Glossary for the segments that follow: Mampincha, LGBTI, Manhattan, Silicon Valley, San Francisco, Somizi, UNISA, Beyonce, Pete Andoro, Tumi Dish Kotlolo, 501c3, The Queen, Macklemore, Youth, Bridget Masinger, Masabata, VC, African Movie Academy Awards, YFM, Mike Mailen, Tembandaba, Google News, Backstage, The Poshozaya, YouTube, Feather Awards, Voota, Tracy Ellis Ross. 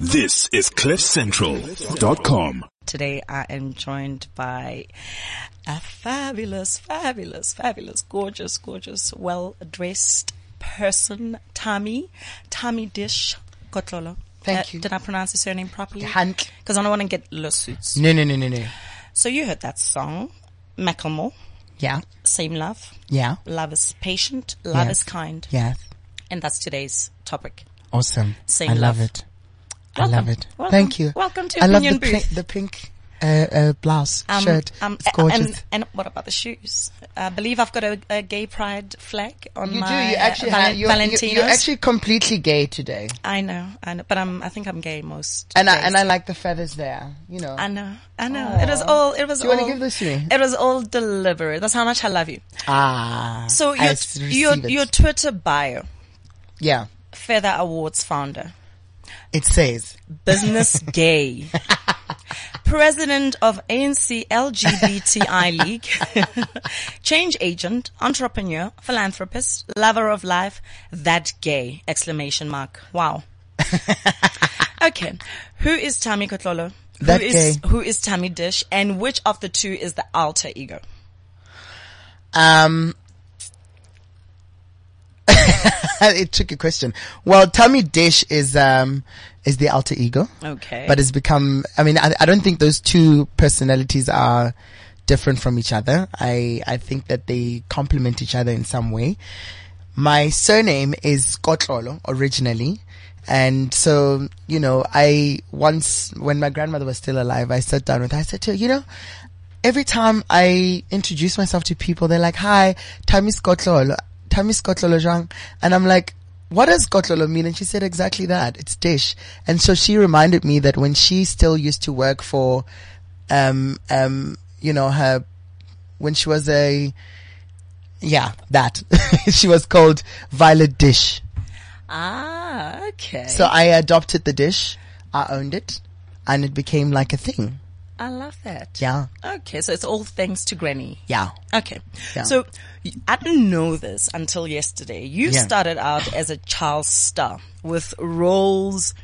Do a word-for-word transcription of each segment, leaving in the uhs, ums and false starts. This is cliff central dot com. Today I am joined by a fabulous, fabulous, fabulous, gorgeous, gorgeous, well-dressed person, Tumi, Tumi Dish Kotlolo. Thank uh, you. Did I pronounce the surname properly? Because I don't want to get lawsuits. No, no, no, no, no. So you heard that song, Macklemore. Yeah. Same love. Yeah. Love is patient. Love yes. is kind. Yeah. And that's today's topic. Awesome. Same I love, love. it. Welcome. I love it. Welcome. Thank you. Welcome to I Opinion love the Booth. Pink, the pink uh, uh, blouse, um, shirt. Um, it's gorgeous. And, and what about the shoes? I believe I've got a, a gay pride flag on you my do. You actually uh, val- have, you're, Valentinos. You're actually completely gay today. I know. I know. But I'm, I think I'm gay most and days. I, and I like the feathers there, you know. I know. I know. Aww. It was all, it was do you all, want to give this to me? It was all deliberate. That's how much I love you. Ah. So your, t- your, your Twitter bio. Yeah. Feather Awards founder. It says business gay, president of A N C L G B T I League, change agent, entrepreneur, philanthropist, lover of life, that gay, exclamation mark. Wow. Okay. Who is Tumi Kotlolo? Who that is, gay. Who is Tumi Dish? And which of the two is the alter ego? Um, it took a question. Well, Tumi Dish is um is the alter ego. Okay. But it's become. I mean, I, I don't think those two personalities are different from each other. I I think that they complement each other in some way. My surname is Kotlolo originally, and so you know, I once when my grandmother was still alive, I sat down with her. I said to her, you know. Every time I introduce myself to people, they're like, "Hi, Tumi's Kotlolo." Tumi Kotlolo Jang. And I'm like, what does Kotlolo mean? And she said exactly that. It's dish. And so she reminded me that when she still used to work for, um, um, you know, her, when she was a, yeah, that she was called Violet Dish. Ah, okay. So I adopted the dish. I owned it and it became like a thing. I love that. Yeah. Okay. So it's all thanks to Granny. Yeah. Okay. Yeah. So I didn't know this until yesterday. You yeah. started out as a child star with roles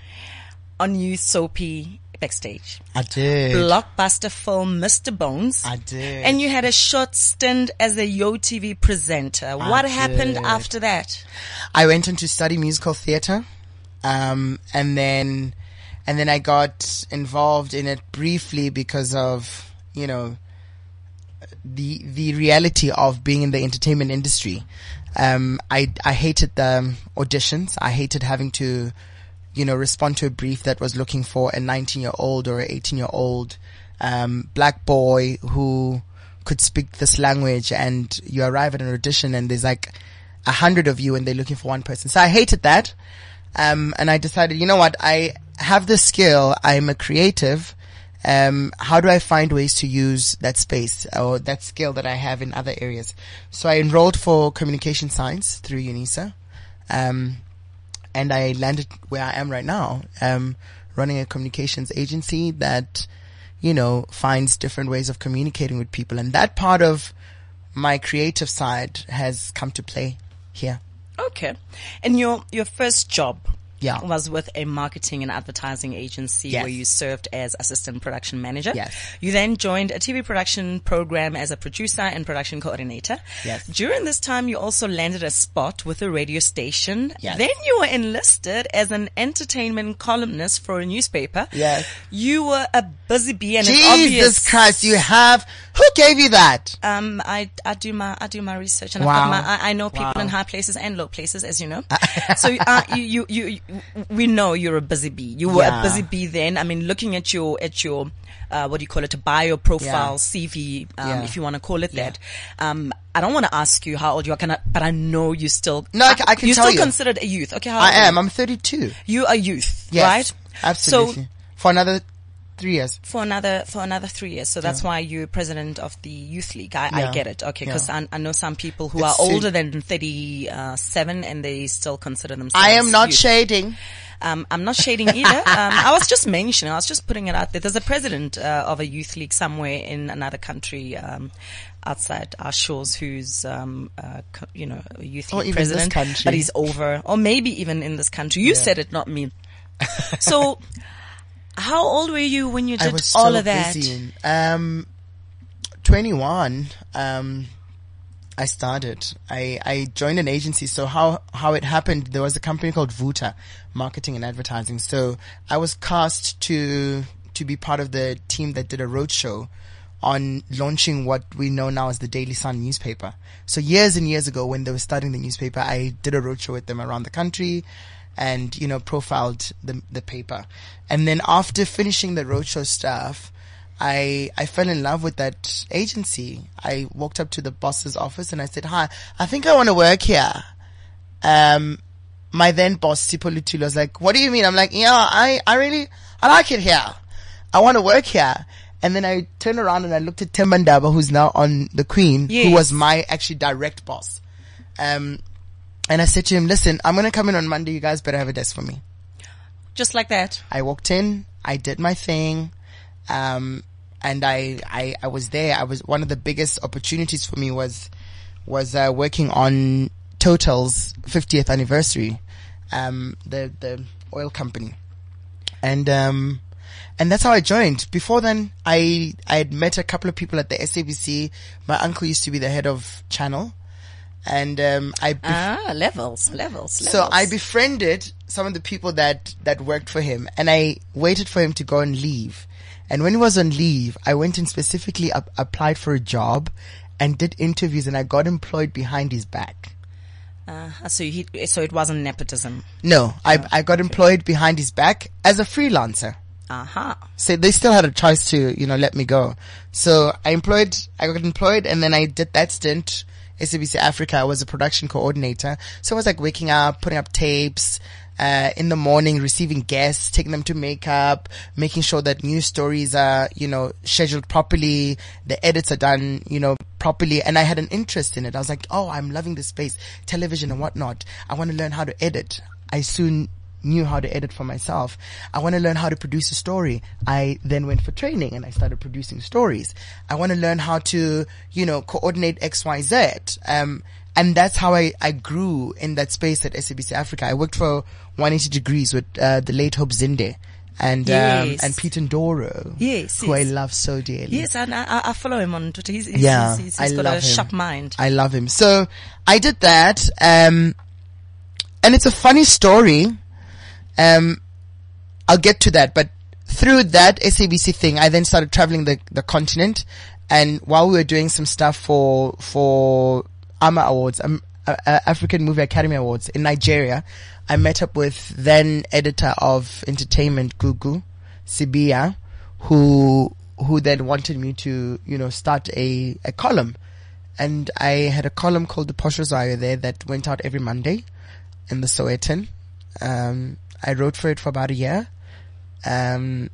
on Youth, Soapie, Backstage. I did. Blockbuster film, Mister Bones. I did. And you had a short stint as a YoTV presenter. I what did. happened after that? I went on to study musical theater. Um, and then... And then I got involved in it briefly because of, you know, the the reality of being in the entertainment industry. Um, I I hated the auditions. I hated having to, you know, respond to a brief that was looking for a nineteen-year-old or an eighteen-year-old um, black boy who could speak this language. And you arrive at an audition and there's like a hundred of you and they're looking for one person. So I hated that. Um, and I decided, you know what, I... have this skill. I'm a creative. Um, how do I find ways to use that space or that skill that I have in other areas? So I enrolled for communication science through UNISA. Um, and I landed where I am right now, um, running a communications agency that, you know, finds different ways of communicating with people. And that part of my creative side has come to play here. Okay. And your, your first job. Yeah. Was with a marketing and advertising agency yes. where you served as assistant production manager. Yes. You then joined a T V production program as a producer and production coordinator. Yes. During this time, you also landed a spot with a radio station. Yes. Then you were enlisted as an entertainment columnist for a newspaper. Yes. You were a busy bee and Jesus it's obvious. Jesus Christ, you have, who gave you that? Um, I, I do my, I do my research and wow. I've got my, I, I know people wow. in high places and low places, as you know. So, uh, you, you, you we know you're a busy bee. You were yeah. a busy bee then. I mean, looking at your, at your, uh, what do you call it? A bio profile, yeah. C V, um, yeah. if you want to call it yeah. that. Um, I don't want to ask you how old you are, can I, but I know you still, no, I, I can you're tell still you. Considered a youth. Okay. How old I am. I'm thirty-two. You are youth, yes, right? Absolutely. So, for another three years. For another, for another three years. So that's yeah. why you're president of the youth league. I, yeah. I get it. Okay. Yeah. Cause I, I know some people who it's are older sick. Than thirty-seven and they still consider themselves. I am not youth. Shading. Um, I'm not shading either. um, I was just mentioning, I was just putting it out there. There's a president, uh, of a youth league somewhere in another country, um, outside our shores who's, um, uh, co- you know, a youth league president, but he's over, or maybe even in this country. You yeah. said it, not me. So how old were you when you did all so of that? Busy. Um, twenty-one. Um, I started. I, I joined an agency. So how, how it happened, there was a company called Voota, Marketing and Advertising. So I was cast to, to be part of the team that did a roadshow on launching what we know now as the Daily Sun newspaper. So years and years ago, when they were starting the newspaper, I did a roadshow with them around the country and, you know, profiled the, the paper. And then after finishing the roadshow stuff, I, I fell in love with that agency. I walked up to the boss's office and I said, hi, I think I want to work here. Um, my then boss, Sipho Lutulo, was like, what do you mean? I'm like, yeah, I, I really, I like it here. I want to work here. And then I turned around and I looked at Tembandaba, who's now on The Queen, yes, who was my actually direct boss. Um, and I said to him, listen, I'm going to come in on Monday. You guys better have a desk for me. Just like that. I walked in. I did my thing. Um, and I, I, I was there. I was, one of the biggest opportunities for me was, was, uh, working on Total's fiftieth anniversary. Um, the, the oil company. And, um, and that's how I joined. Before then, I, I had met a couple of people at the S A B C. My uncle used to be the head of channel. And, um, I, bef- ah, levels, levels, levels. So I befriended some of the people that, that worked for him, and I waited for him to go and leave. And when he was on leave, I went and specifically up, applied for a job and did interviews, and I got employed behind his back. Uh, so he, so it wasn't nepotism. No, I, oh, I got employed behind his back as a freelancer. Aha. Uh-huh. So they still had a choice to, you know, let me go. So I employed, I got employed, and then I did that stint. S A B C Africa, I was a production coordinator. So I was like waking up, putting up tapes, uh, in the morning, receiving guests, taking them to makeup, making sure that news stories are, you know, scheduled properly, the edits are done, you know, properly. And I had an interest in it. I was like, oh, I'm loving this space, television and whatnot. I want to learn how to edit. I soon knew how to edit for myself. I want to learn how to produce a story. I then went for training and I started producing stories. I want to learn how to, you know, coordinate X, Y, Z. Um, and that's how I, I grew in that space at S A B C Africa. I worked for one eighty Degrees with, uh, the late Hope Zinde and, yes, um, and Pete Andoro. Yes. Who yes. I love so dearly. Yes. And I, I follow him on Twitter. He's, he's, yeah, he's, he's, he's got a him. sharp mind. I love him. So I did that. Um, and it's a funny story. Um, I'll get to that, but through that S A B C thing, I then started traveling the, the continent. And while we were doing some stuff for, for A M A Awards, um, uh, African Movie Academy Awards in Nigeria, I met up with then editor of entertainment, Gugu Sibiya, who, who then wanted me to, you know, start a, a column. And I had a column called The Poshozaya there that went out every Monday in the Sowetan. Um, I wrote for it for about a year. Um,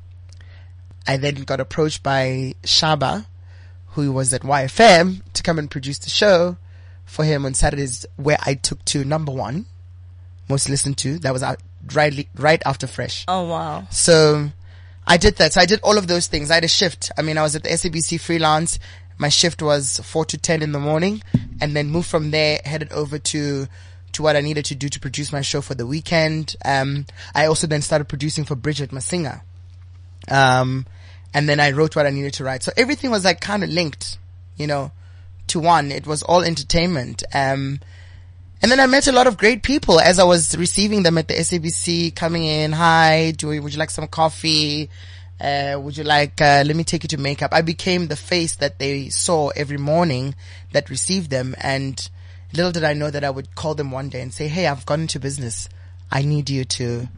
I then got approached by Shaba, who was at Y F M, to come and produce the show for him on Saturdays, where I took to number one, most listened to. That was out right, right after Fresh. Oh, wow. So I did that. So I did all of those things. I had a shift. I mean, I was at the S A B C freelance. My shift was four to ten in the morning, and then moved from there, headed over to to what I needed to do to produce my show for the weekend. Um, I also then started producing for Bridget Masinger. Um, and then I wrote what I needed to write. So everything was like kind of linked, you know, to one. It was all entertainment. Um, and then I met a lot of great people as I was receiving them at the S A B C, coming in. Hi, do we, would you like some coffee? Uh, would you like, uh, let me take you to makeup. I became the face that they saw every morning that received them. And little did I know that I would call them one day and say, hey, I've gone into business. I need you to,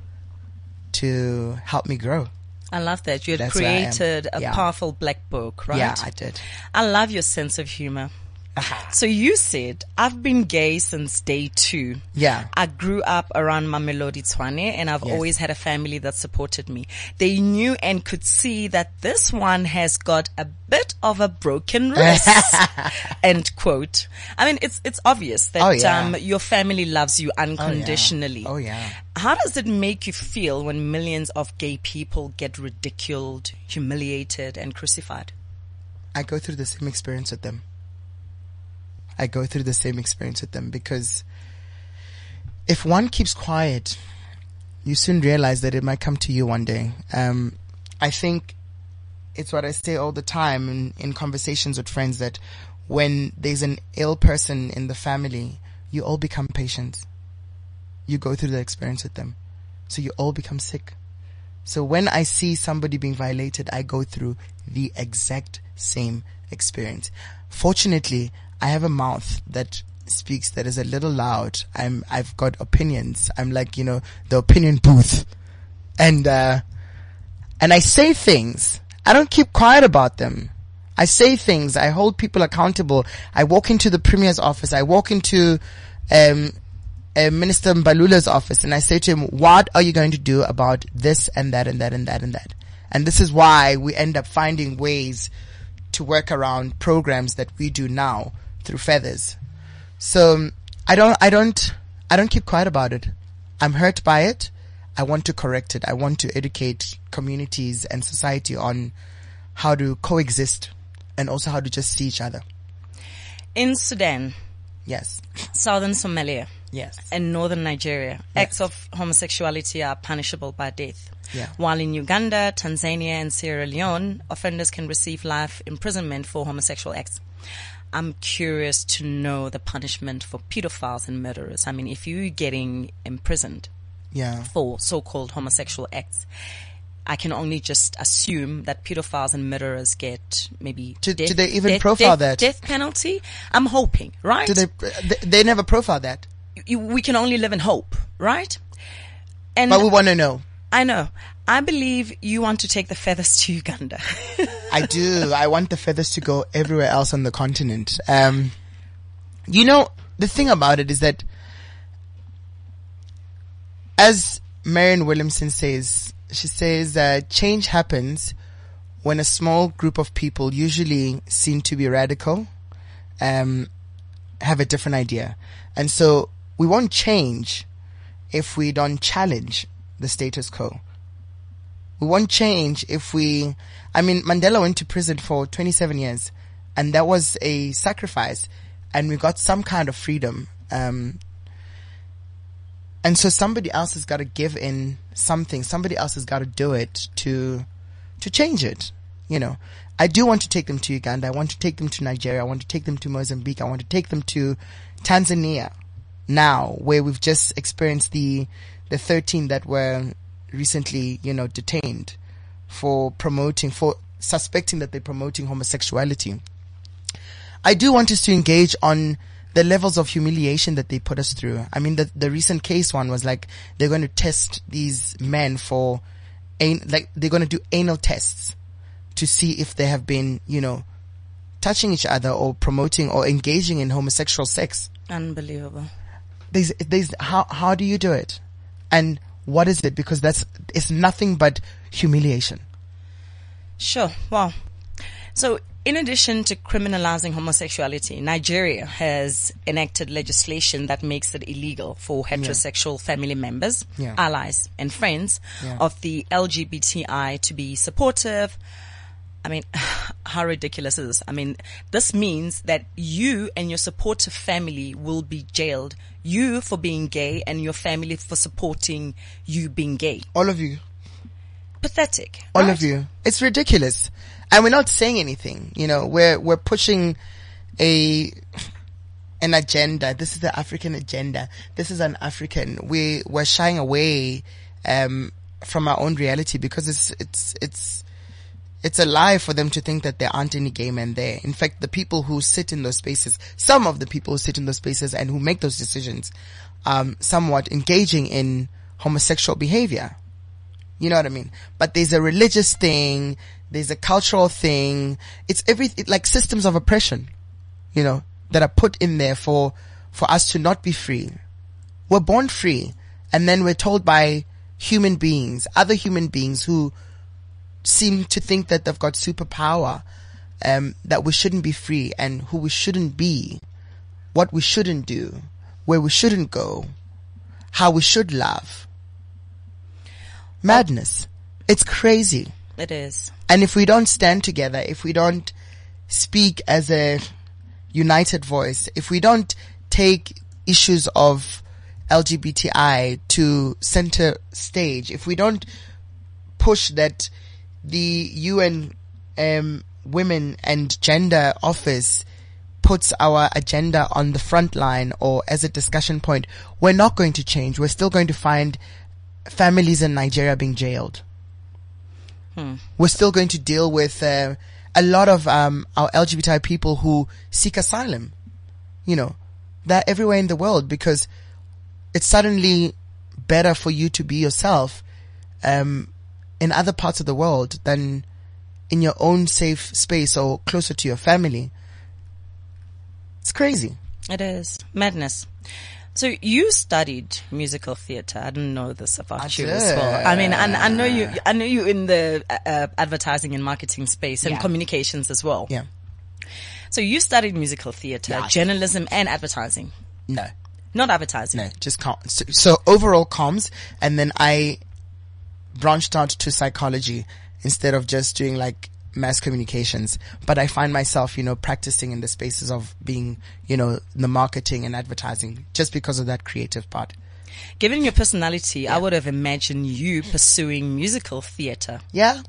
to help me grow. I love that. You had That's created a yeah. powerful black book, right? Yeah, I did. I love your sense of humor. Uh-huh. So you said, I've been gay since day two. Yeah. I grew up around Mamelodi Tswane, and I've yes. always had a family that supported me. They knew and could see that this one has got a bit of a broken wrist. End quote. I mean, it's, it's obvious that, oh, yeah. um, your family loves you unconditionally. Oh yeah. Oh, yeah. How does it make you feel when millions of gay people get ridiculed, humiliated, and crucified? I go through the same experience with them. I go through the same experience with them because if one keeps quiet, you soon realize that it might come to you one day. Um, I think it's what I say all the time in, in conversations with friends, that when there's an ill person in the family, you all become patients. You go through the experience with them. So you all become sick. So when I see somebody being violated, I go through the exact same experience. Fortunately, I have a mouth that speaks, that is a little loud. I'm, I've got opinions. I'm like, you know, the opinion booth. And, uh, and I say things. I don't keep quiet about them. I say things. I hold people accountable. I walk into the Premier's office. I walk into, um, uh, Minister Mbalula's office, and I say to him, what are you going to do about this and that and that and that and that? And this is why we end up finding ways to work around programs that we do now through Feathers. So I don't, I don't, I don't keep quiet about it. I'm hurt by it. I want to correct it. I want to educate communities and society on how to coexist and also how to just see each other. In Sudan. Yes. Southern Somalia. Yes. And northern Nigeria. Yes. Acts of homosexuality are punishable by death. Yeah. While in Uganda, Tanzania and Sierra Leone, offenders can receive life imprisonment for homosexual acts. I'm curious to know the punishment for pedophiles and murderers. I mean, if you're getting imprisoned yeah. for so-called homosexual acts, I can only just assume that pedophiles and murderers get maybe do, death, do they even death, profile death, that? Death penalty? I'm hoping, right? Do they, they never profile that. We can only live in hope, right? And but we want to know. I know. I believe you want to take the feathers to Uganda. I do. I want the feathers to go everywhere else on the continent. Um, you know, the thing about it is that, as Marianne Williamson says, she says that uh, change happens when a small group of people, usually seen to be radical, um, have a different idea. And so we won't change if we don't challenge the status quo. We won't change if we... I mean, Mandela went to prison for twenty-seven years, and that was a sacrifice, and we got some kind of freedom. Um, and so somebody else has got to give in something. Somebody else has got to do it to to change it, you know. I do want to take them to Uganda. I want to take them to Nigeria. I want to take them to Mozambique. I want to take them to Tanzania now, where we've just experienced the the thirteen that were recently, you know, detained for promoting, for suspecting that they're promoting homosexuality. I do want us to engage on the levels of humiliation that they put us through. I mean, the the recent case one was like, they're going to test these men for, an, like, they're going to do anal tests to see if they have been, you know, touching each other or promoting or engaging in homosexual sex. Unbelievable. There's, there's, how, how do you do it? And what is it? Because that's, it's nothing but humiliation. Sure. Wow. So in addition to criminalizing homosexuality, Nigeria has enacted legislation that makes it illegal for heterosexual yeah. family members, yeah. allies and friends yeah. of the L G B T I to be supportive. I mean, how ridiculous is this? I mean, this means that you and your supportive family will be jailed. You for being gay and your family for supporting you being gay. All of you. Pathetic. All right? of you. It's ridiculous. And we're not saying anything. You know, we're, we're pushing a, an agenda. This is the African agenda. This is an African. We, we're shying away, um, from our own reality because it's, it's, it's, It's a lie for them to think that there aren't any gay men there. In fact, the people who sit in those spaces, some of the people who sit in those spaces and who make those decisions, um, somewhat engaging in homosexual behavior. You know what I mean? But there's a religious thing. There's a cultural thing. It's every, it, like systems of oppression, you know, that are put in there for, for us to not be free. We're born free. And then we're told by human beings, other human beings who seem to think that they've got superpower, um, that we shouldn't be free and who we shouldn't be, what we shouldn't do, where we shouldn't go, how we should love. Madness. Oh. It's crazy. It is. And if we don't stand together, if we don't speak as a united voice, if we don't take issues of L G B T I to center stage, if we don't push that the U N um, Women and Gender Office puts our agenda on the front line or as a discussion point, we're not going to change. We're still going to find families in Nigeria being jailed. Hmm. We're still going to deal with uh, a lot of um, our L G B T I people who seek asylum, you know, that everywhere in the world, because it's suddenly better for you to be yourself um, in other parts of the world than in your own safe space or closer to your family. It's crazy. It is. Madness. So you studied musical theatre. I didn't know this about I you did. as well. I mean, I, I know you, I know you in the uh, advertising and marketing space and yeah. communications as well. Yeah. So you studied musical theatre, yeah. journalism and advertising. No. Not advertising. No, just comms. So, so overall comms. And then I branched out to psychology instead of just doing like mass communications. But I find myself, you know, practicing in the spaces of being, you know, the marketing and advertising just because of that creative part. Given your personality, yeah. I would have imagined you pursuing musical theatre. Yeah.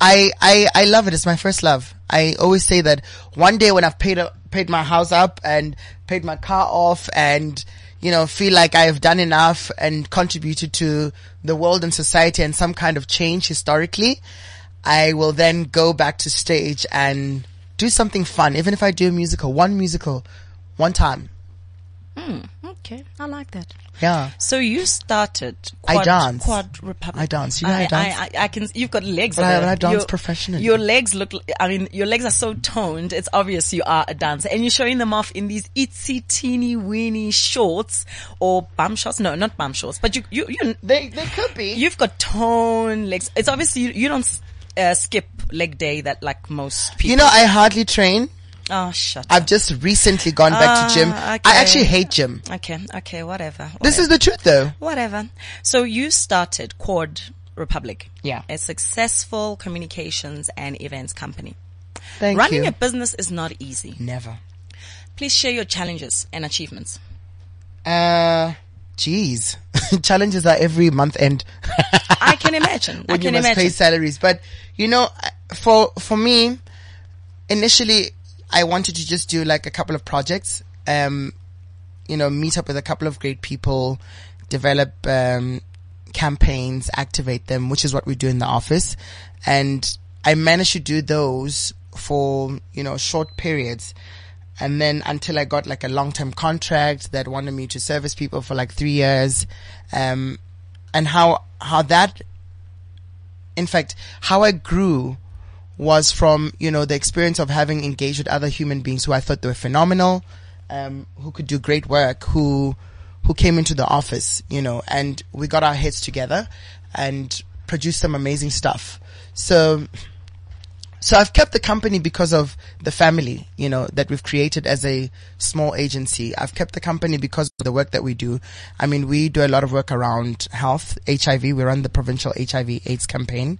I, I, I love it. It's my first love. I always say that one day when I've paid, a, paid my house up and paid my car off and, you know, feel like I have done enough and contributed to the world and society and some kind of change historically, I will then go back to stage and do something fun, even if I do a musical, one musical, one time. Mm, okay, I like that. Yeah. So you started Cord, I dance. Cord Republic. I dance. You know I, I dance. I, I, I can. You've got legs. But I, I dance your, professionally. Your legs look. I mean, your legs are so toned. It's obvious you are a dancer, and you're showing them off in these itsy teeny weeny shorts or bum shorts. No, not bum shorts. But you, you, you they, they could be. You've got toned legs. It's obvious you, you don't uh, skip leg day that like most people. You know, I hardly train. Oh, shut I've up. just recently gone back uh, to gym. Okay. I actually hate gym. Okay, okay, whatever, whatever. This is the truth though. Whatever. So you started Cord Republic. Yeah. A successful communications and events company. Thank Running you. Running a business is not easy. Never. Please share your challenges and achievements. Uh, geez. Challenges are every month end. I can imagine. When I can you must imagine. pay salaries. But, you know, for, for me, initially, I wanted to just do like a couple of projects, um, you know, meet up with a couple of great people, develop um, campaigns, activate them, which is what we do in the office. And I managed to do those for, you know, short periods. And then until I got like a long-term contract that wanted me to service people for like three years. Um, and how, how that, in fact, how I grew was from, you know, the experience of having engaged with other human beings who I thought they were phenomenal, um, who could do great work, who, who came into the office, you know, and we got our heads together and produced some amazing stuff. So, so I've kept the company because of the family, you know, that we've created as a small agency. I've kept the company because of the work that we do. I mean, we do a lot of work around health, H I V. We run the provincial H I V AIDS campaign.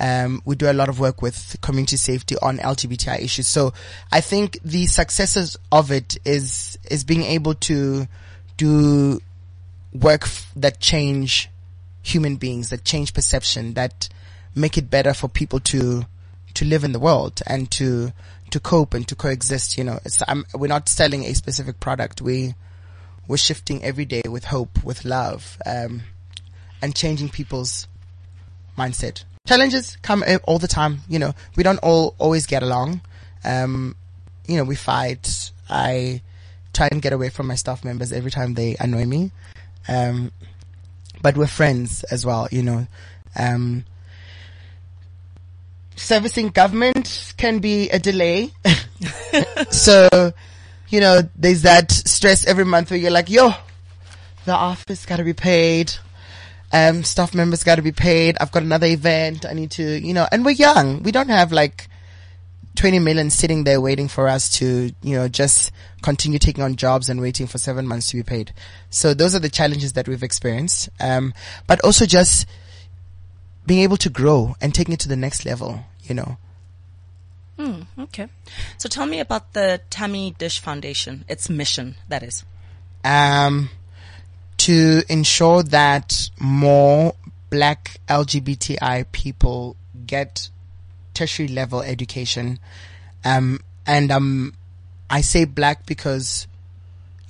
Um, we do a lot of work with community safety on L G B T I issues. So I think the successes of it is, is being able to do work f- that change human beings, that change perception, that make it better for people to, to live in the world and to, to cope and to coexist. You know, it's, I'm, we're not selling a specific product. We, we're shifting every day with hope, with love, um, and changing people's mindset. Challenges come all the time, you know. We don't all always get along. Um, you know, we fight. I try and get away from my staff members every time they annoy me. Um, but we're friends as well, you know. Um, servicing government can be a delay. So, you know, there's that stress every month where you're like, yo, the office got to be paid. Um, staff members got to be paid. I've got another event. I need to, you know, and we're young. We don't have like twenty million sitting there waiting for us to, you know, just continue taking on jobs and waiting for seven months to be paid. So those are the challenges that we've experienced. Um, but also just being able to grow and taking it to the next level, you know. Mm, okay. So tell me about the Tumi Dish Foundation, its mission, that is. Um, to ensure that more black L G B T I people get tertiary level education. Um, and um, I say black because,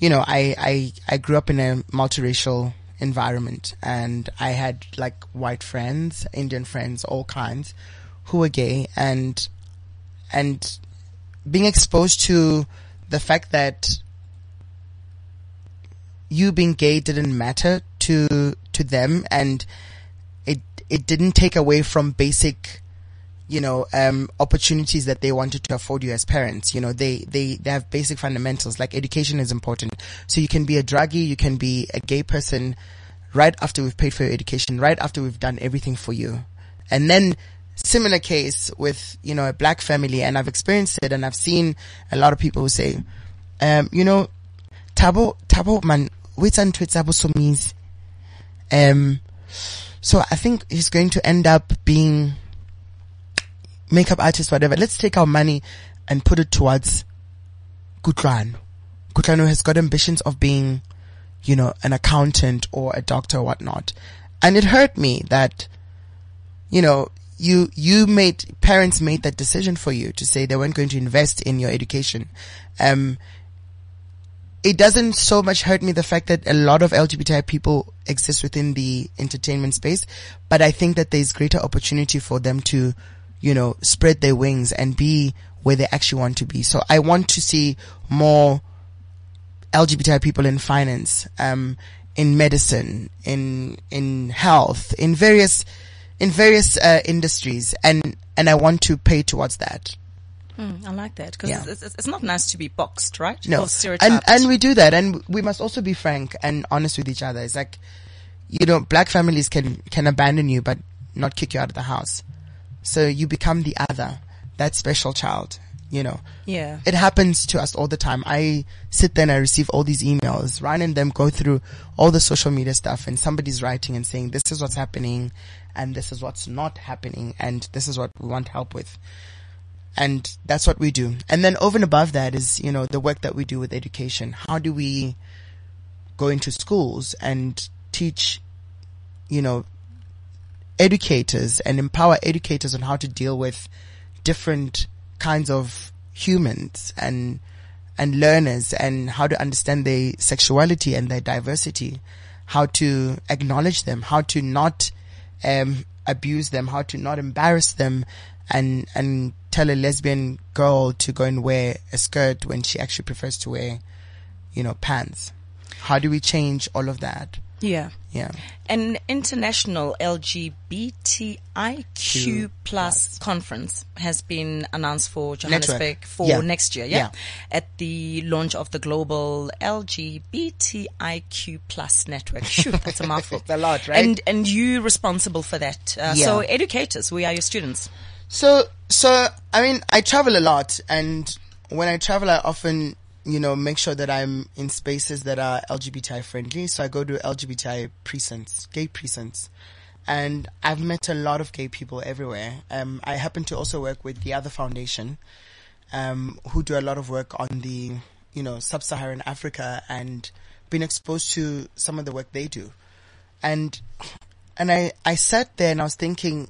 you know, I, I, I grew up in a multiracial environment, and I had like white friends, Indian friends, all kinds, who were gay, and and being exposed to the fact that you being gay didn't matter to to them, and it it didn't take away from basic, you know, um, opportunities that they wanted to afford you as parents. You know, they, they, they have basic fundamentals, like education is important. So you can be a druggie, you can be a gay person right after we've paid for your education, right after we've done everything for you. And then similar case with, you know, a black family. And I've experienced it, and I've seen a lot of people who say, um, you know, Tabo, Tabo, man, wait until Tabo Sumis. Um, so I think he's going to end up being makeup artist, whatever. Let's take our money and put it towards Kutlano. Kutlano has got ambitions of being, you know, an accountant or a doctor or whatnot. And it hurt me that, you know, you, you made, parents made that decision for you to say they weren't going to invest in your education. Um, it doesn't so much hurt me the fact that a lot of L G B T I people exist within the entertainment space, but I think that there's greater opportunity for them to, you know, spread their wings and be where they actually want to be. So I want to see more L G B T I people in finance, um, in medicine, in, in health, in various, in various, uh, industries. And, and I want to pay towards that. Mm, I like that, because yeah. it's, it's, it's not nice to be boxed, right? No. Or stereotyped. And, and we do that. And we must also be frank and honest with each other. It's like, you know, black families can, can abandon you, but not kick you out of the house. So you become the other, that special child, you know. Yeah. It happens to us all the time. I sit there and I receive all these emails. Ryan and them go through all the social media stuff, and somebody's writing and saying, this is what's happening and this is what's not happening and this is what we want help with. And that's what we do. And then over and above that is, you know, the work that we do with education. How do we go into schools and teach, you know, educators and empower educators on how to deal with different kinds of humans and and learners, and how to understand their sexuality and their diversity, how to acknowledge them, how to not um, abuse them, how to not embarrass them, and and tell a lesbian girl to go and wear a skirt when she actually prefers to wear, you know, pants. How do we change all of that? Yeah. Yeah. An international L G B T I Q plus conference has been announced for Johannesburg Network. for yeah. next year. Yeah? yeah. At the launch of the global L G B T I Q plus network. Shoot, that's a mouthful. It's a lot, right? And, and you're responsible for that. Uh, yeah. So educators, we are your students. So, so, I mean, I travel a lot, and when I travel, I often, you know, make sure that I'm in spaces that are L G B T I friendly. So I go to L G B T I precincts, gay precincts. And I've met a lot of gay people everywhere. Um, I happen to also work with the other foundation, um, who do a lot of work on the, you know, sub-Saharan Africa, and been exposed to some of the work they do. And, and I, I sat there and I was thinking,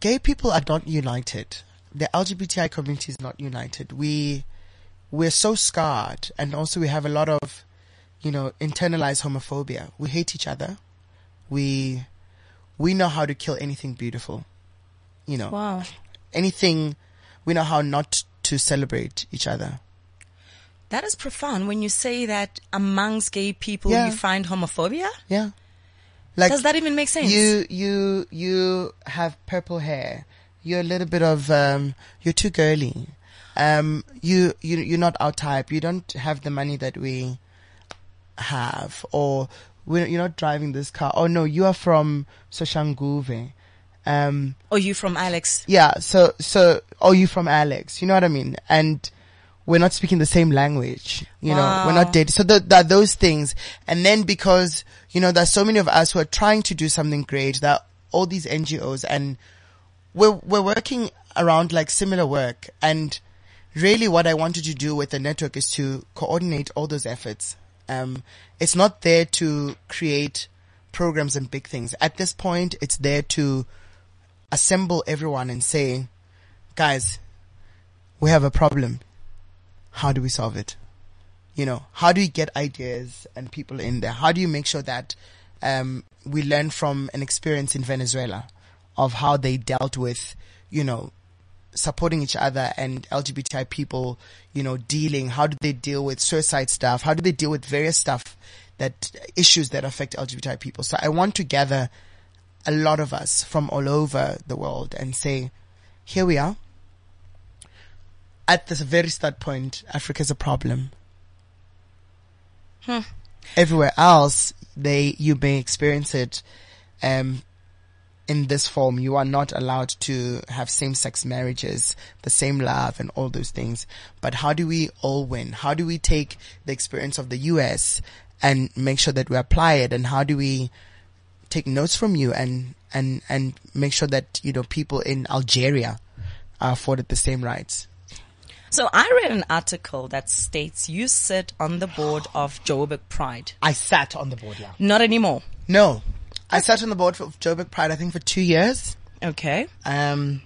gay people are not united. The L G B T I community is not united. We, we're so scarred, and also we have a lot of, you know, internalized homophobia. We hate each other. We, we know how to kill anything beautiful, you know. Wow. Anything, we know how not to celebrate each other. That is profound. When you say that amongst gay people, yeah. you find homophobia? Yeah. Like, does that even make sense? You, you, you have purple hair. You're a little bit of, um, you're too girly. Um, you, you, you're not our type. You don't have the money that we have, or we're, you're not driving this car. Oh no, you are from Soshanguve. Um, or you from Alex. Yeah. So, so, or you from Alex. You know what I mean? And we're not speaking the same language. You wow. know, we're not dating. So there are those things. And then because, you know, there's so many of us who are trying to do something great, there are all these N G Os, and We're, we're working around like similar work. And really what I wanted to do with the network is to coordinate all those efforts Um, it's not there to create programs and big things. At this point, it's there to assemble everyone and say, guys, we have a problem. How do we solve it? You know, how do you get ideas and people in there? How do you make sure that um, we learn from an experience in Venezuela of how they dealt with, you know, supporting each other and L G B T I people, you know, dealing, how do they deal with suicide stuff? How do they deal with various stuff that issues that affect L G B T I people? So I want to gather a lot of us from all over the world and say, here we are. At this very start point, Africa's a problem. Hmm. Everywhere else, they, you may experience it, um, in this form. You are not allowed to have same-sex marriages, the same love and all those things. But how do we all win? How do we take the experience of the U S and make sure that we apply it? And how do we take notes from you and, and, and make sure that, you know, people in Algeria are afforded the same rights? So I read an article that states you sit on the board of Joburg Pride. I sat on the board, yeah. Not anymore. No. I sat on the board of Joburg Pride, I think, for two years. Okay. Um,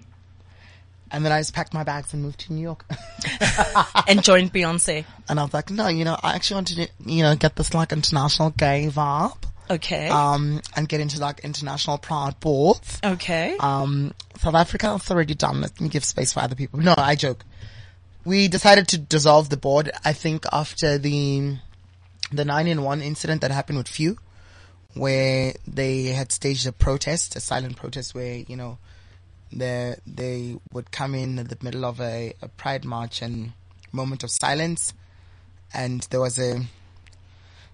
and then I just packed my bags and moved to New York. And joined Beyonce. And I was like, no, you know, I actually want to, do, you know, get this, like, international gay vibe. Okay. Um, and get into, like, international pride boards. Okay. Um, South Africa, it's already done. Let me give space for other people. No, I joke. We decided to dissolve the board, I think, after the the nine in one incident that happened with Few, where they had staged a protest, a silent protest where, you know, they, they would come in at the middle of a, a pride march and moment of silence. And there was a, there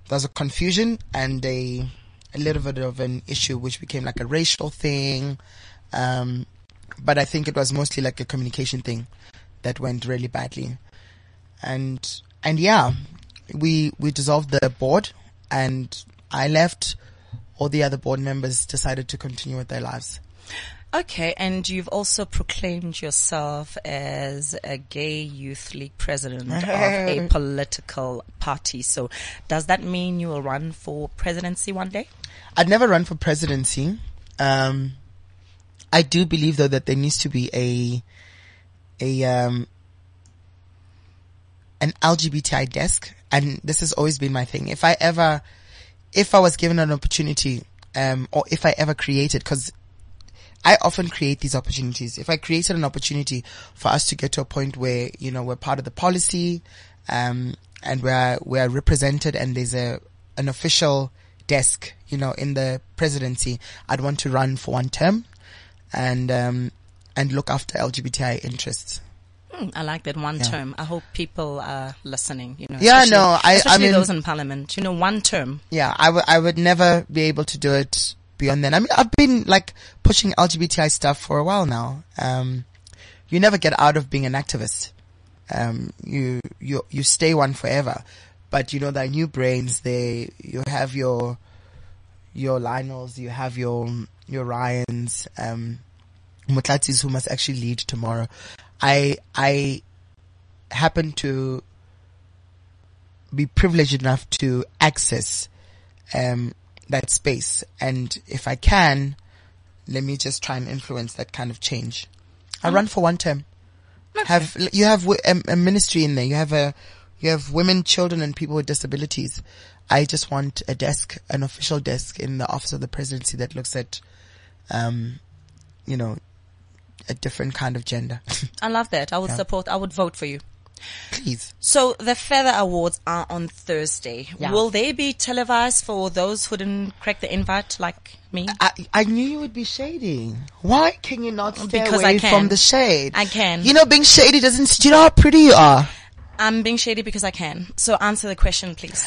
was a confusion and a, a little bit of an issue, which became like a racial thing. Um, but I think it was mostly like a communication thing that went really badly. And, and yeah, we, we dissolved the board and I left. All the other board members decided to continue with their lives. Okay, and you've also proclaimed yourself as a gay youth league president of a political party. So does that mean you will run for presidency one day? I'd never run for presidency. Um, I do believe, though, that there needs to be a a um, an L G B T I desk, and this has always been my thing. If I ever... If I was given an opportunity, um, or if I ever created, because I often create these opportunities. If I created an opportunity for us to get to a point where, you know, we're part of the policy, um, and we're, we're represented and there's a, an official desk, you know, in the presidency, I'd want to run for one term and, um, and look after L G B T I interests. I like that one yeah. term. I hope people are listening. You know, yeah, no, I, especially I mean, those in Parliament. You know, one term. Yeah, I would. I would never be able to do it beyond that. I mean, I've been like pushing L G B T I stuff for a while now. Um, you never get out of being an activist. Um, you you you stay one forever. But you know, there are new brains. They you have your your Lionels. You have your your Ryans. Um, Mutlatis, who must actually lead tomorrow. I, I happen to be privileged enough to access, um, that space. And if I can, let me just try and influence that kind of change. I mm. run for one term. Okay. Have, you have a, a ministry in there. You have a, you have women, children and people with disabilities. I just want a desk, an official desk in the office of the presidency that looks at, um, you know, a different kind of gender. I love that. I would yeah. support, I would vote for you. Please. So the Feather Awards are on Thursday. Yeah. Will they be televised for those who didn't crack the invite like me? I, I knew you would be shady. Why can you not stay because away I can. From the shade? I can. You know, being shady doesn't, do you know how pretty you are? I'm being shady because I can. So answer the question, please.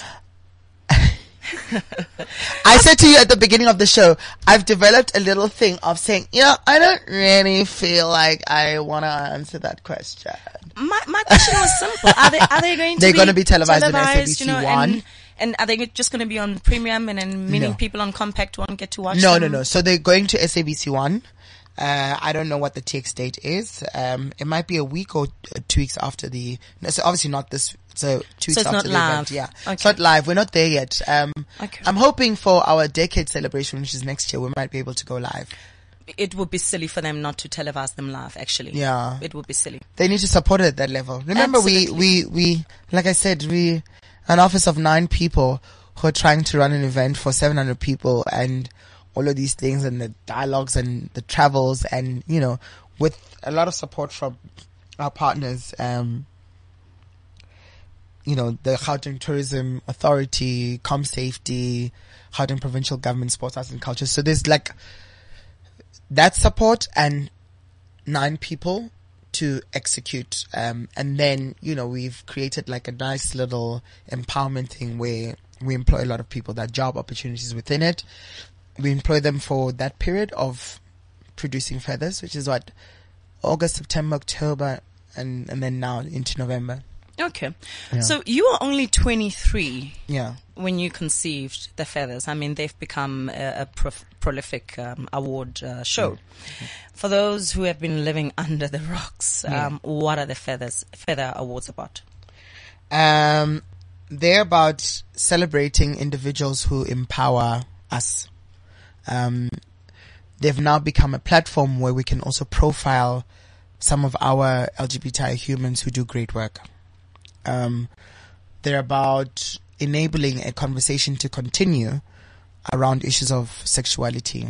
I said to you at the beginning of the show, I've developed a little thing of saying, you know, I don't really feel like I want to answer that question. My my question was simple. Are they are they going to They're be going to be televised, televised on S A B C you know, One? And, and are they just going to be on premium and then meaning no. people on Compact One get to watch No, them? no, no. So they're going to S A B C One. Uh, I don't know what the T X date is. Um, it might be a week or two weeks after the, no, so obviously not this, so two weeks so after the live event. Yeah. Okay. It's not live. We're not there yet. Um, okay. I'm hoping for our decade celebration, which is next year, we might be able to go live. It would be silly for them not to televise them live, actually. Yeah. It would be silly. They need to support it at that level. Remember, we, we, we, like I said, we, an office of nine people who are trying to run an event for seven hundred people and all of these things and the dialogues and the travels and, you know, with a lot of support from our partners, um, you know, the Gauteng Tourism Authority, ComSafety, Gauteng Provincial Government, Sports, Arts and Culture. So there's like, that support and nine people to execute. Um, and then, you know, we've created like a nice little empowerment thing where we employ a lot of people. There are job opportunities within it. We employ them for that period of producing feathers, which is what, August, September, October, and, and then now into November. Okay. Yeah. So you were only twenty-three. Yeah. When you conceived the feathers. I mean, they've become a, a prof- prolific um, award uh, show. Mm-hmm. For those who have been living under the rocks, um, yeah. What are the feathers Feather Awards about? Um, they're about celebrating individuals who empower us. Um, they've now become a platform where we can also profile some of our L G B T I humans who do great work. Um, they're about enabling a conversation to continue around issues of sexuality.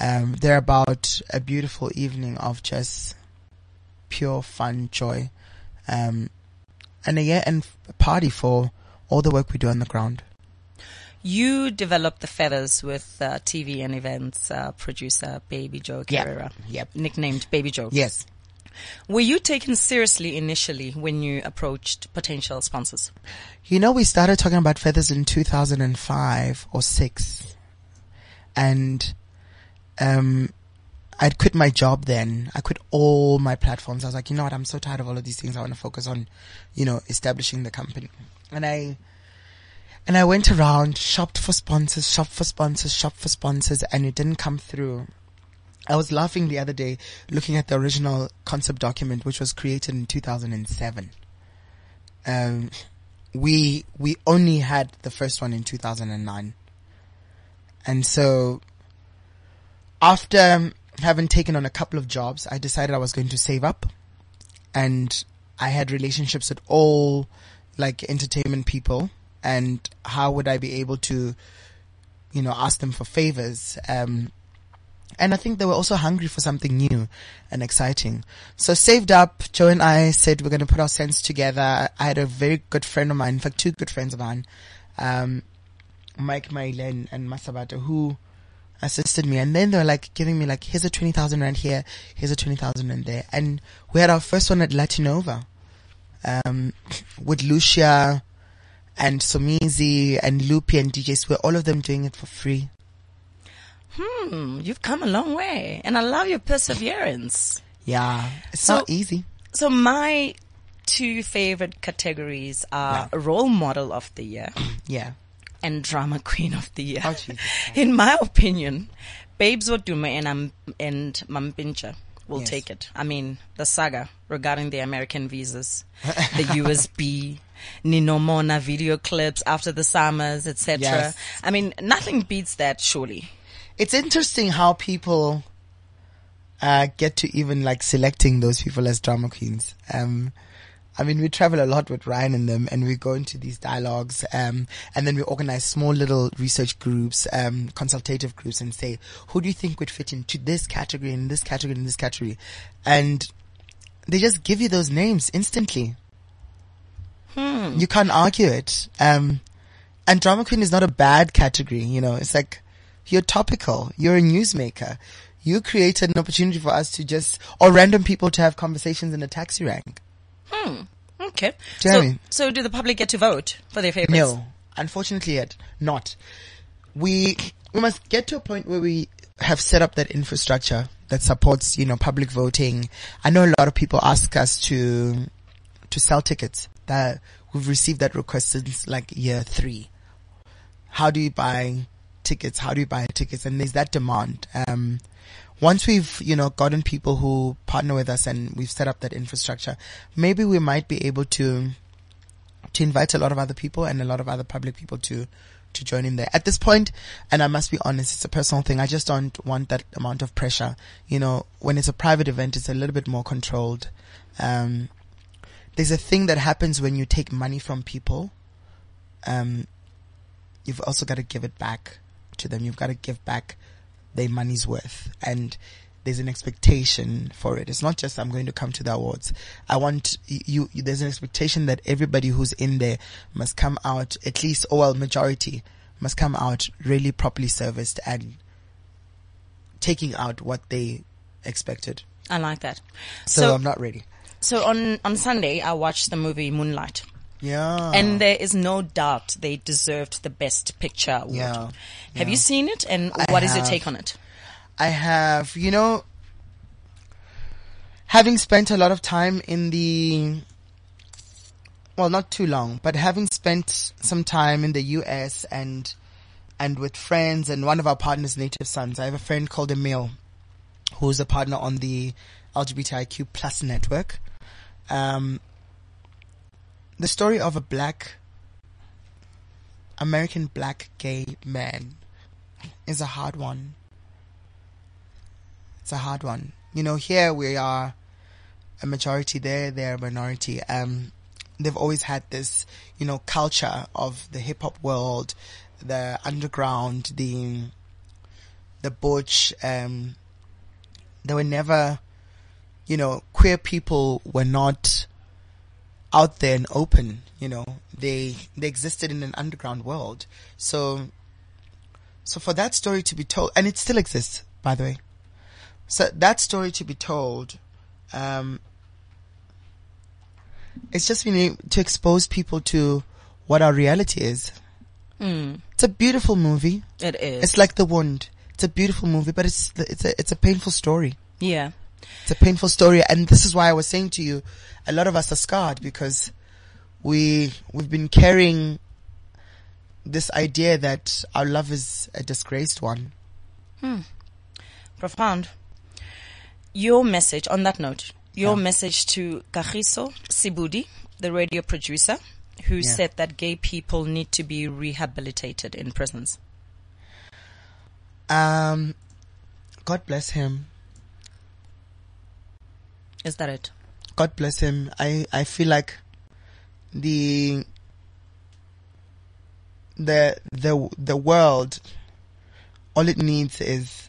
Um, they're about a beautiful evening of just pure fun, joy, um, and a year-end party for all the work we do on the ground. You developed the feathers with uh, T V and events uh, producer Baby Joe Carrera, yep. Yep. Nicknamed Baby Joe. Yes. Were you taken seriously initially when you approached potential sponsors? You know, we started talking about feathers in two thousand five or six, and um, I'd quit my job then. I quit all my platforms. I was like, you know what? I'm so tired of all of these things. I want to focus on, you know, establishing the company. And I and I went around, shopped for sponsors, shopped for sponsors, shopped for sponsors, and it didn't come through. I was laughing the other day looking at the original concept document, which was created in two thousand seven. Um, we we only had the first one in two thousand nine. And so after having taken on a couple of jobs, I decided I was going to save up. And I had relationships with all, like, entertainment people. And how would I be able to, you know, ask them for favors? Um And I think they were also hungry for something new and exciting. So saved up, Joe and I said we're going to put our cents together. I had a very good friend of mine, in fact, two good friends of mine, um, Mike Mailen and Masabata, who assisted me. And then they were like giving me like, here's a twenty thousand rand here, here's a twenty thousand rand there. And we had our first one at Latinova, um, with Lucia and Somizi and Lupi and D J Swear, all of them doing it for free. Hmm, you've come a long way. And I love your perseverance. Yeah, it's so, not easy. So my two favorite categories are yeah. Role Model of the Year yeah, and Drama Queen of the Year. Oh, in my opinion, Babes Woduma and, um, and Mampincha will yes. take it. I mean, the saga regarding the American visas, the U S B, Nino Mona video clips after the summers, et cetera. Yes. I mean, nothing beats that, surely. It's interesting how people uh, get to even like selecting those people as drama queens. Um, I mean, we travel a lot with Ryan and them, and we go into these dialogues, um, and then we organize small little research groups, um, consultative groups, and say, who do you think would fit into this category, and this category, and this category? And they just give you those names instantly. Hmm. You can't argue it. Um, and drama queen is not a bad category, you know, it's like, you're topical. You're a newsmaker. You created an opportunity for us to just, or random people to have conversations in a taxi rank. Hmm. Okay. Do you so, know what I mean? So do the public get to vote for their favorites? No. Unfortunately, yet not. We, we must get to a point where we have set up that infrastructure that supports, you know, public voting. I know a lot of people ask us to, to sell tickets. That we've received that request since like year three. How do you buy tickets? How do you buy tickets? And there's that demand. Um, once we've, you know, gotten people who partner with us and we've set up that infrastructure, maybe we might be able to, to invite a lot of other people and a lot of other public people to, to join in there. At this point, and I must be honest, it's a personal thing. I just don't want that amount of pressure. You know, when it's a private event, it's a little bit more controlled. Um, there's a thing that happens when you take money from people. Um, you've also got to give it back to them. You've got to give back their money's worth. And there's an expectation for it. It's not just I'm going to come to the awards. I want you, you, there's an expectation that everybody who's in there must come out, at least, or well, majority must come out really properly serviced and taking out what they expected. I like that. So, so I'm not ready. So on, on Sunday, I watched the movie Moonlight. Yeah. And there is no doubt they deserved the Best Picture award. Yeah. Have yeah. you seen it? And what I is have. your take on it? I have, you know, having spent a lot of time in the, well, not too long, but having spent some time in the U S and, and with friends and one of our partners, Native Sons. I have a friend called Emil, who's a partner on the L G B T I Q plus network. Um, the story of a black, American black gay man is a hard one. It's a hard one. You know, here we are a majority, there, they're a minority. Um, they've always had this, you know, culture of the hip hop world, the underground, the, the butch. Um, they were never, you know, queer people were not out there and open, you know, they, they existed in an underground world. So, so for that story to be told, and it still exists, by the way. So that story to be told, um, it's just been to expose people to what our reality is. Mm. It's a beautiful movie. It is. It's like The Wound. It's a beautiful movie, but it's it's a it's a painful story. Yeah, it's a painful story, and this is why I was saying to you, a lot of us are scarred because we we've been carrying this idea that our love is a disgraced one. Hmm. Profound. Your message, on that note, your yeah. message to Kagiso Sibudi, the radio producer, who yeah. said that gay people need to be rehabilitated in prisons. Um, God bless him. Is that it? God bless him. I, I feel like the, the, the, the world, all it needs is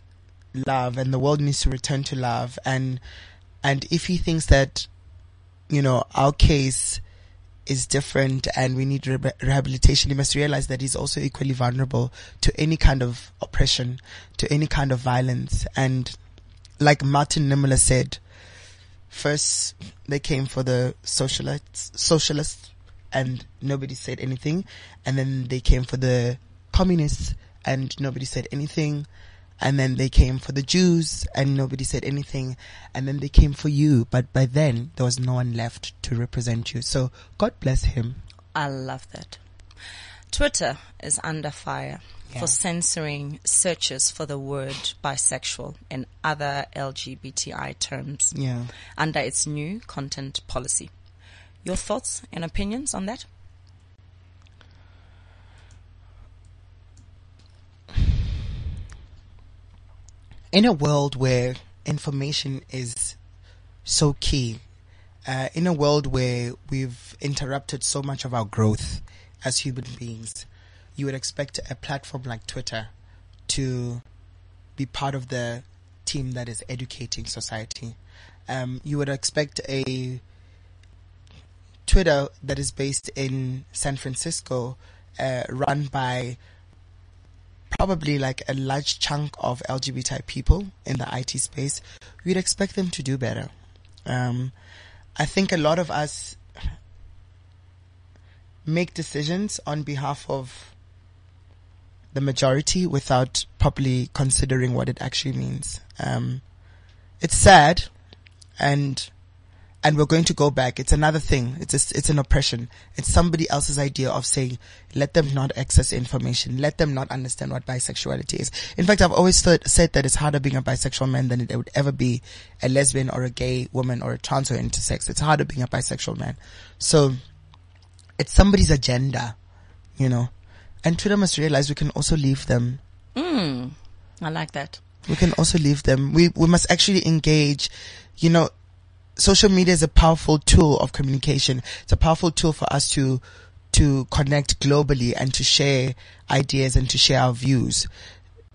love, and the world needs to return to love. And and if he thinks that, you know, our case is different and we need re- rehabilitation, he must realize that he's also equally vulnerable to any kind of oppression, to any kind of violence. And like Martin Niemöller said, first they came for the socialists, socialists, and nobody said anything, and then they came for the communists, and nobody said anything. And then they came for the Jews and nobody said anything. And then they came for you. But by then, there was no one left to represent you. So God bless him. I love that. Twitter is under fire yeah. for censoring searches for the word bisexual and other L G B T I terms yeah. under its new content policy. Your thoughts and opinions on that? In a world where information is so key, uh, in a world where we've interrupted so much of our growth as human beings, you would expect a platform like Twitter to be part of the team that is educating society. Um, you would expect a Twitter that is based in San Francisco, uh, run by probably like a large chunk of L G B T I people in the I T space. We'd expect them to do better. Um, I think a lot of us make decisions on behalf of the majority without properly considering what it actually means. Um, it's sad, and and we're going to go back. It's another thing. It's a, it's an oppression. It's somebody else's idea of saying, let them not access information. Let them not understand what bisexuality is. In fact, I've always thought, said that it's harder being a bisexual man than it would ever be a lesbian or a gay woman or a trans or intersex. It's harder being a bisexual man. So it's somebody's agenda, you know. And Twitter must realize we can also leave them. Mm, I like that. We can also leave them. We we must actually engage, you know. Social media is a powerful tool of communication. It's a powerful tool for us to, to connect globally and to share ideas and to share our views.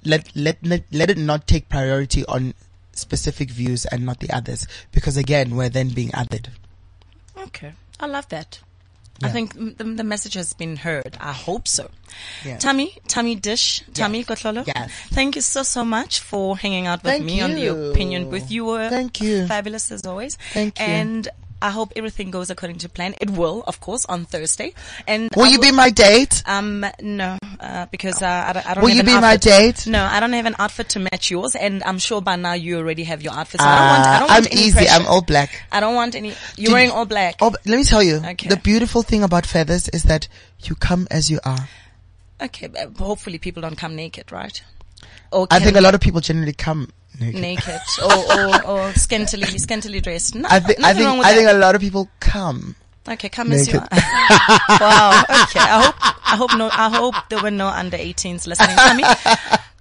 Let, let, let, let it not take priority on specific views and not the others. Because again, we're then being othered. Okay. I love that. Yeah. I think the, the message has been heard. I hope so. Yeah. Tumi, Tumi Dish, Tumi Kotlolo. Yes. Thank you so, so much for hanging out with Thank me you. on the opinion booth. You were Thank you. fabulous as always. Thank you. And I hope everything goes according to plan. It will, of course, on Thursday. And will, will you be my date? Um, no, uh, because uh, I, I don't. Will have you an be outfit. my date? No, I don't have an outfit to match yours, and I'm sure by now you already have your outfit. So uh, I don't want. I don't I'm want any easy. Pressure. I'm all black. I don't want any. You're Did, wearing all black. All, let me tell you. Okay. The beautiful thing about feathers is that you come as you are. Okay, but hopefully people don't come naked, right? Or I think a lot of people generally come. Naked, naked or, or, or scantily, scantily dressed. No, I think, nothing I think, wrong with I that. think a lot of people come. Okay, come naked. as you are. Wow. Okay. I hope, I hope no, I hope there were no under eighteens listening to me.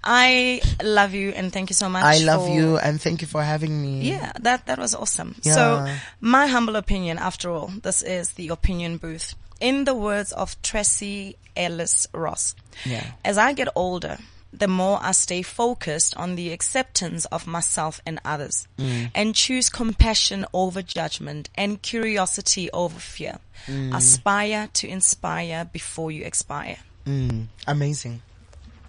I love you and thank you so much. I love for, you and thank you for having me. Yeah, that, that was awesome. Yeah. So my humble opinion, after all, this is the opinion booth. In the words of Tracy Ellis Ross, yeah. as I get older, the more I stay focused on the acceptance of myself and others mm. and choose compassion over judgment and curiosity over fear. Mm. Aspire to inspire before you expire. Mm. Amazing.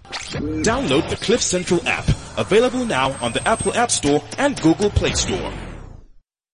Download the Cliff Central app, available now on the Apple App Store and Google Play Store.